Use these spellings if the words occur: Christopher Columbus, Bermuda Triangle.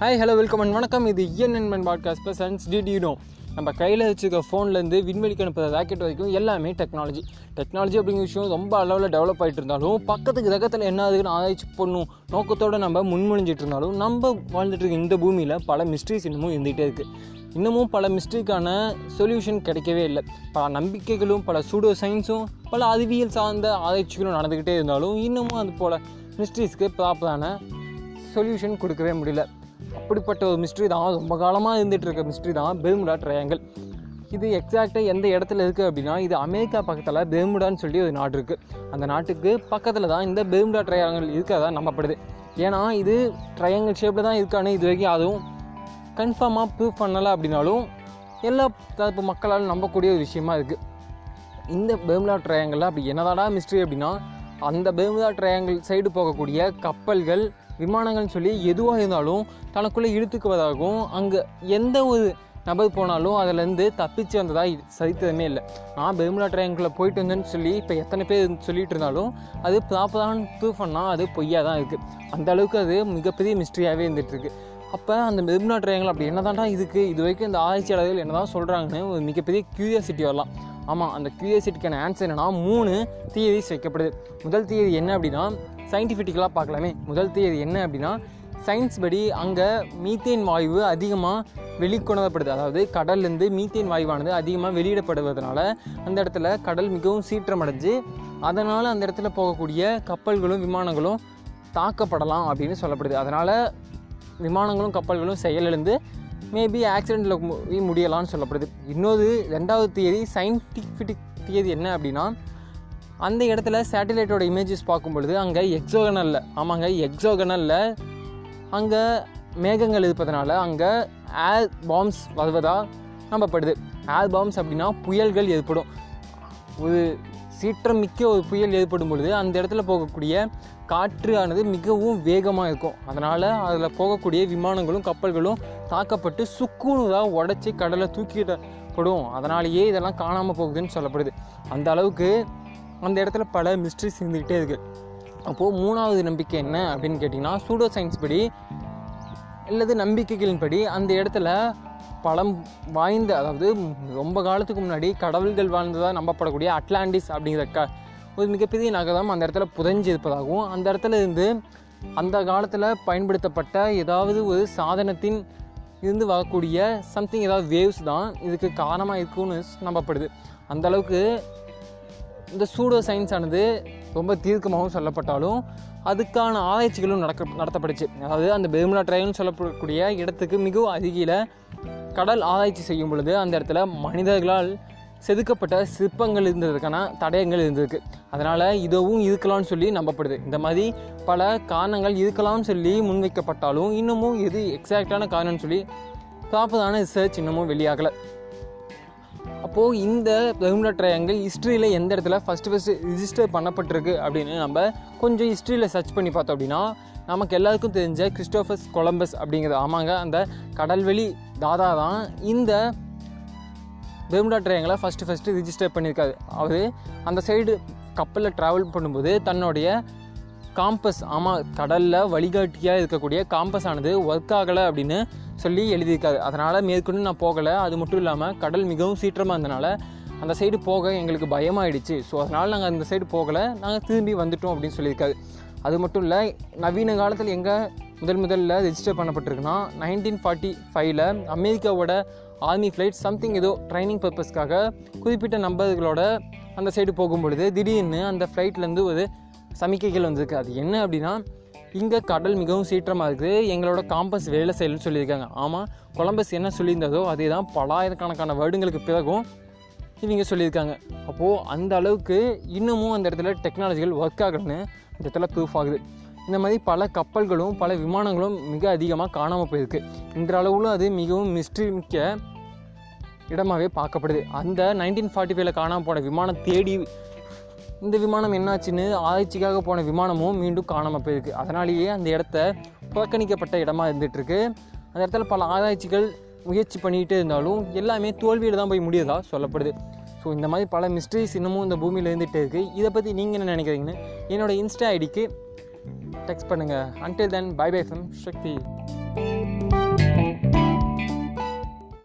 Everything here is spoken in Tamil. ஹாய் ஹலோ வெல்கம் அண்ட் வணக்கம். இது என் நண்பன் podcast plus did you know. நம்ம கையில் வச்சுருக்க ஃபோன்லேருந்து விண்வெளிக்கு அனுப்புகிற ராக்கெட் வரைக்கும் எல்லாமே டெக்னாலஜி. டெக்னாலஜி அப்படிங்கிற விஷயம் ரொம்ப அளவில் டெவலப் ஆகிட்டு இருந்தாலும், பக்கத்துக்கு ரகத்தில் என்ன ஆகுதுன்னு ஆராய்ச்சி பண்ணும் நோக்கத்தோடு நம்ம முன்மொழிஞ்சிட்டு இருந்தாலும், நம்ம வாழ்ந்துட்டுருக்க இந்த பூமியில் பல மிஸ்ட்ரிஸ் இன்னமும் இருந்துகிட்டே இருக்குது. இன்னமும் பல மிஸ்டேக்கான சொல்யூஷன் கிடைக்கவே இல்லை. பல நம்பிக்கைகளும் பல சூடோ சயின்ஸும் பல அறிவியல் சார்ந்த ஆராய்ச்சிகளும் நடந்துக்கிட்டே இருந்தாலும் இன்னமும் அது போல் மிஸ்ட்ரிஸ்க்கு ப்ராப்பரான சொல்யூஷன் கொடுக்கவே முடியல. அப்படிப்பட்ட ஒரு மிஸ்ட்ரி தான், ரொம்ப காலமாக இருந்துகிட்டு இருக்க மிஸ்ட்ரி தான் பெர்முடா ட்ரையாங்கிள். இது எக்ஸாக்டாக எந்த இடத்துல இருக்குது அப்படின்னா, இது அமெரிக்கா பக்கத்தில் பெர்முடான்னு சொல்லி ஒரு நாடு இருக்குது. அந்த நாட்டுக்கு பக்கத்தில் தான் இந்த பெர்முடா ட்ரையாங்கிள் இருக்காதான் நம்பப்படுது. ஏன்னா இது ட்ரையாங்கிள் ஷேப்பில் தான் இருக்கான்னு இது வரைக்கும் அதுவும் கன்ஃபார்மாக ப்ரூவ் பண்ணலை அப்படின்னாலும் எல்லா தரப்பு மக்களால் நம்பக்கூடிய ஒரு விஷயமா இருக்குது. இந்த பெர்முடா ட்ரையாங்கிளில் அப்படி என்னதாடா மிஸ்ட்ரி அப்படின்னா, அந்த பெர்முடா ட்ரையாங்கிள் சைடு போகக்கூடிய கப்பல்கள் விமானங்கள்னு சொல்லி எதுவாக இருந்தாலும் தனக்குள்ளே இழுத்துக்குவதாகவும், அங்கே எந்த ஒரு நபர் போனாலும் அதிலேருந்து தப்பிச்சு வந்ததாக சரித்திரமே இல்லை. நான் பெர்முடா ட்ரையாங்கிளில் போயிட்டு வந்தேன்னு சொல்லி இப்போ எத்தனை பேர் சொல்லிகிட்டு இருந்தாலும் அது ப்ராப்பரான ப்ரூவ் பண்ணால் அது பொய்யாக தான் இருக்குது. அந்தளவுக்கு அது மிகப்பெரிய மிஸ்ட்ரியாகவே இருந்துகிட்ருக்கு. அப்போ அந்த பெர்முடா ட்ரையாங்கிள் அப்படி என்ன தான்டா இதுக்கு, இது வரைக்கும் இந்த ஆராய்ச்சியாளர்கள் என்ன தான் சொல்கிறாங்கன்னு ஒரு மிகப்பெரிய க்யூரியாசிட்டி வரலாம். ஆமாம், அந்த க்யூரியாசிட்டிக்கான ஆன்சர் என்னென்னா 3 தியரிஸ் வைக்கப்படுது. முதல் தியரி என்ன அப்படின்னா, சயின்டிஃபிக்கலாக பார்க்கலாமே. முதல் தியரி என்ன அப்படின்னா, சயின்ஸ் படி அங்கே மீத்தேன் வாயு அதிகமாக வெளிக்கொணரப்படுது. அதாவது கடல்லேருந்து மீத்தேன் வாயுவானது அதிகமாக வெளியிடப்படுவதனால அந்த இடத்துல கடல் மிகவும் சீற்றமடைஞ்சு அதனால் அந்த இடத்துல போகக்கூடிய கப்பல்களும் விமானங்களும் தாக்கப்படலாம் அப்படின்னு சொல்லப்படுது. அதனால் விமானங்களும் கப்பல்களும் செயலிழந்து மேபி ஆக்சிடெண்ட்டில் போய் முடியலான்னு சொல்லப்படுது. இன்னொரு ரெண்டாவது தியரி, சயின்டிஃபிக் தியரி என்ன அப்படின்னா, அந்த இடத்துல சேட்டலைட்டோட இமேஜஸ் பார்க்கும் பொழுது அங்கே எக்ஸோகனலில், ஆமாங்க எக்ஸோகனலில் அங்கே மேகங்கள் இருப்பதனால அங்கே ஏர் பாம்ஸ் வருவதாக நம்பப்படுது. ஏர் பாம்ஸ் அப்படின்னா புயல்கள் ஏற்படும். ஒரு சீற்றம் மிக்க ஒரு புயல் ஏற்படும் பொழுது அந்த இடத்துல போகக்கூடிய காற்று ஆனது மிகவும் வேகமாக இருக்கும். அதனால் அதில் போகக்கூடிய விமானங்களும் கப்பல்களும் தாக்கப்பட்டு சுக்குனதாக உடச்சி கடலை தூக்கிடப்படும். அதனாலேயே இதெல்லாம் காணாமல் போகுதுன்னு சொல்லப்படுது. அந்த அளவுக்கு அந்த இடத்துல பல மிஸ்ட்ரிஸ் இருந்துக்கிட்டே இருக்குது. அப்போது மூணாவது நம்பிக்கை என்ன அப்படின்னு கேட்டிங்கன்னா, சூடோ சயின்ஸ் படி அல்லது நம்பிக்கைகளின் படி அந்த இடத்துல பழம் வாய்ந்த, அதாவது ரொம்ப காலத்துக்கு முன்னாடி கடவுள்கள் வாழ்ந்ததாக நம்பப்படக்கூடிய அட்லாண்டிஸ் அப்படிங்கிற ஒரு மிகப்பெரிய நகரம் அந்த இடத்துல புதைஞ்சு இருப்பதாகவும், அந்த இடத்துல இருந்து அந்த காலத்தில் பயன்படுத்தப்பட்ட ஏதாவது ஒரு சாதனத்தின் இருந்து வரக்கூடிய சம்திங் ஏதாவது வேவ்ஸ் தான் இதுக்கு காரணமாக இருக்குன்னு நம்பப்படுது. அந்தளவுக்கு இந்த சூடோ சயின்ஸானது ரொம்ப தீர்க்கமாகவும் சொல்லப்பட்டாலும் அதுக்கான ஆராய்ச்சிகளும் நடத்தப்படுச்சு. அதாவது அந்த பெர்முடா ட்ரையாங்கிள்னு சொல்லப்படக்கூடிய இடத்துக்கு மிகவும் அருகில கடல் ஆராய்ச்சி செய்யும் பொழுது அந்த இடத்துல மனிதர்களால் செதுக்கப்பட்ட சிற்பங்கள் இருந்ததுக்கான தடயங்கள் இருந்திருக்கு. அதனால் இதுவும் இருக்கலாம்னு சொல்லி நம்பப்படுது. இந்த மாதிரி பல காரணங்கள் இருக்கலாம்னு சொல்லி முன்வைக்கப்பட்டாலும் இன்னமும் எது எக்ஸாக்டான காரணம்னு சொல்லி ப்ராப்பரான ரிசர்ச் இன்னமும் வெளியாகலை. அப்போது இந்த பெர்முடா ட்ரையாங்கிள் ஹிஸ்ட்ரியில் எந்த இடத்துல ஃபஸ்ட்டு ரிஜிஸ்டர் பண்ணப்பட்டிருக்கு அப்படின்னு நம்ம கொஞ்சம் ஹிஸ்ட்ரியில் சர்ச் பண்ணி பார்த்தோம் அப்படின்னா, நமக்கு எல்லாருக்கும் தெரிஞ்ச கிறிஸ்டோபர் கொலம்பஸ் அப்படிங்கிறது, ஆமாங்க அந்த கடல்வெளி தாதா தான் இந்த பெர்முடா ட்ரையாங்கிளை ஃபஸ்ட்டு ரிஜிஸ்டர் பண்ணியிருக்காரு. அவர் அந்த சைடு கப்பலில் ட்ராவல் பண்ணும்போது தன்னுடைய காம்பஸ், ஆமாம் கடலில் வழிகாட்டியாக இருக்கக்கூடிய காம்பஸ் ஆனது ஒர்க் ஆகலை அப்படின்னு சொல்லி எழுதியிருக்காரு. அதனால் மேற்கொண்டு நான் போகலை, அது மட்டும் இல்லாமல் கடல் மிகவும் சீற்றமாக இருந்தனால அந்த சைடு போக எங்களுக்கு பயமாகிடுச்சு, ஸோ அதனால் நாங்கள் அந்த சைடு போகலை, நாங்கள் திரும்பி வந்துட்டோம் அப்படின்னு சொல்லியிருக்காரு. அது மட்டும் இல்லை, நவீன காலத்தில் எங்கே முதல்ல ரெஜிஸ்டர் பண்ணப்பட்டிருக்குன்னா 1945 அமெரிக்காவோட ஆர்மி ஃப்ளைட் சம்திங் ஏதோ ட்ரைனிங் பர்பஸ்க்காக குறிப்பிட்ட நம்பர்களோட அந்த சைடு போகும்பொழுது திடீர்னு அந்த ஃப்ளைட்லேருந்து ஒரு சமிக்கைகள் வந்திருக்கு. அது என்ன அப்படின்னா, இங்கே கடல் மிகவும் சீற்றமாக இருக்குது, எங்களோட காம்பஸ் வேலை செய்யலன்னு சொல்லியிருக்காங்க. ஆமாம், கொலம்பஸ் என்ன சொல்லியிருந்ததோ அதே தான் பலாயிரக்கணக்கான வருடங்களுக்கு பிறகும் இவங்க சொல்லியிருக்காங்க. அப்போது அந்த அளவுக்கு இன்னமும் அந்த இடத்துல டெக்னாலஜிகள் ஒர்க் ஆகலன்னு அந்த இடத்துல ப்ரூஃப் ஆகுது. இந்த மாதிரி பல கப்பல்களும் பல விமானங்களும் மிக அதிகமாக காணாமல் போயிருக்கு. இந்த அளவில் அது மிகவும் மிஸ்ட்ரி மிக்க இடமாகவே பார்க்கப்படுது. அந்த 1945 காணாமல் போன விமானம் தேடி இந்த விமானம் என்னாச்சுன்னு ஆராய்ச்சிக்காக போன விமானமும் மீண்டும் காணாமல் போயிருக்கு. அதனாலேயே அந்த இடத்த புறக்கணிக்கப்பட்ட இடமா இருந்துகிட்ருக்கு. அந்த இடத்துல பல ஆராய்ச்சிகள் முயற்சி பண்ணிகிட்டே இருந்தாலும் எல்லாமே தோல்வியில் தான் போய் முடியுதா சொல்லப்படுது. ஸோ இந்த மாதிரி பல மிஸ்ட்ரிஸ் இன்னமும் இந்த பூமியில் இருந்துகிட்டே இருக்குது. இதை பற்றி நீங்கள் என்ன நினைக்கிறீங்கன்னு என்னோட இன்ஸ்டா ஐடிக்கு டெக்ஸ்ட் பண்ணுங்கள். Until then bye bye from Sakthi.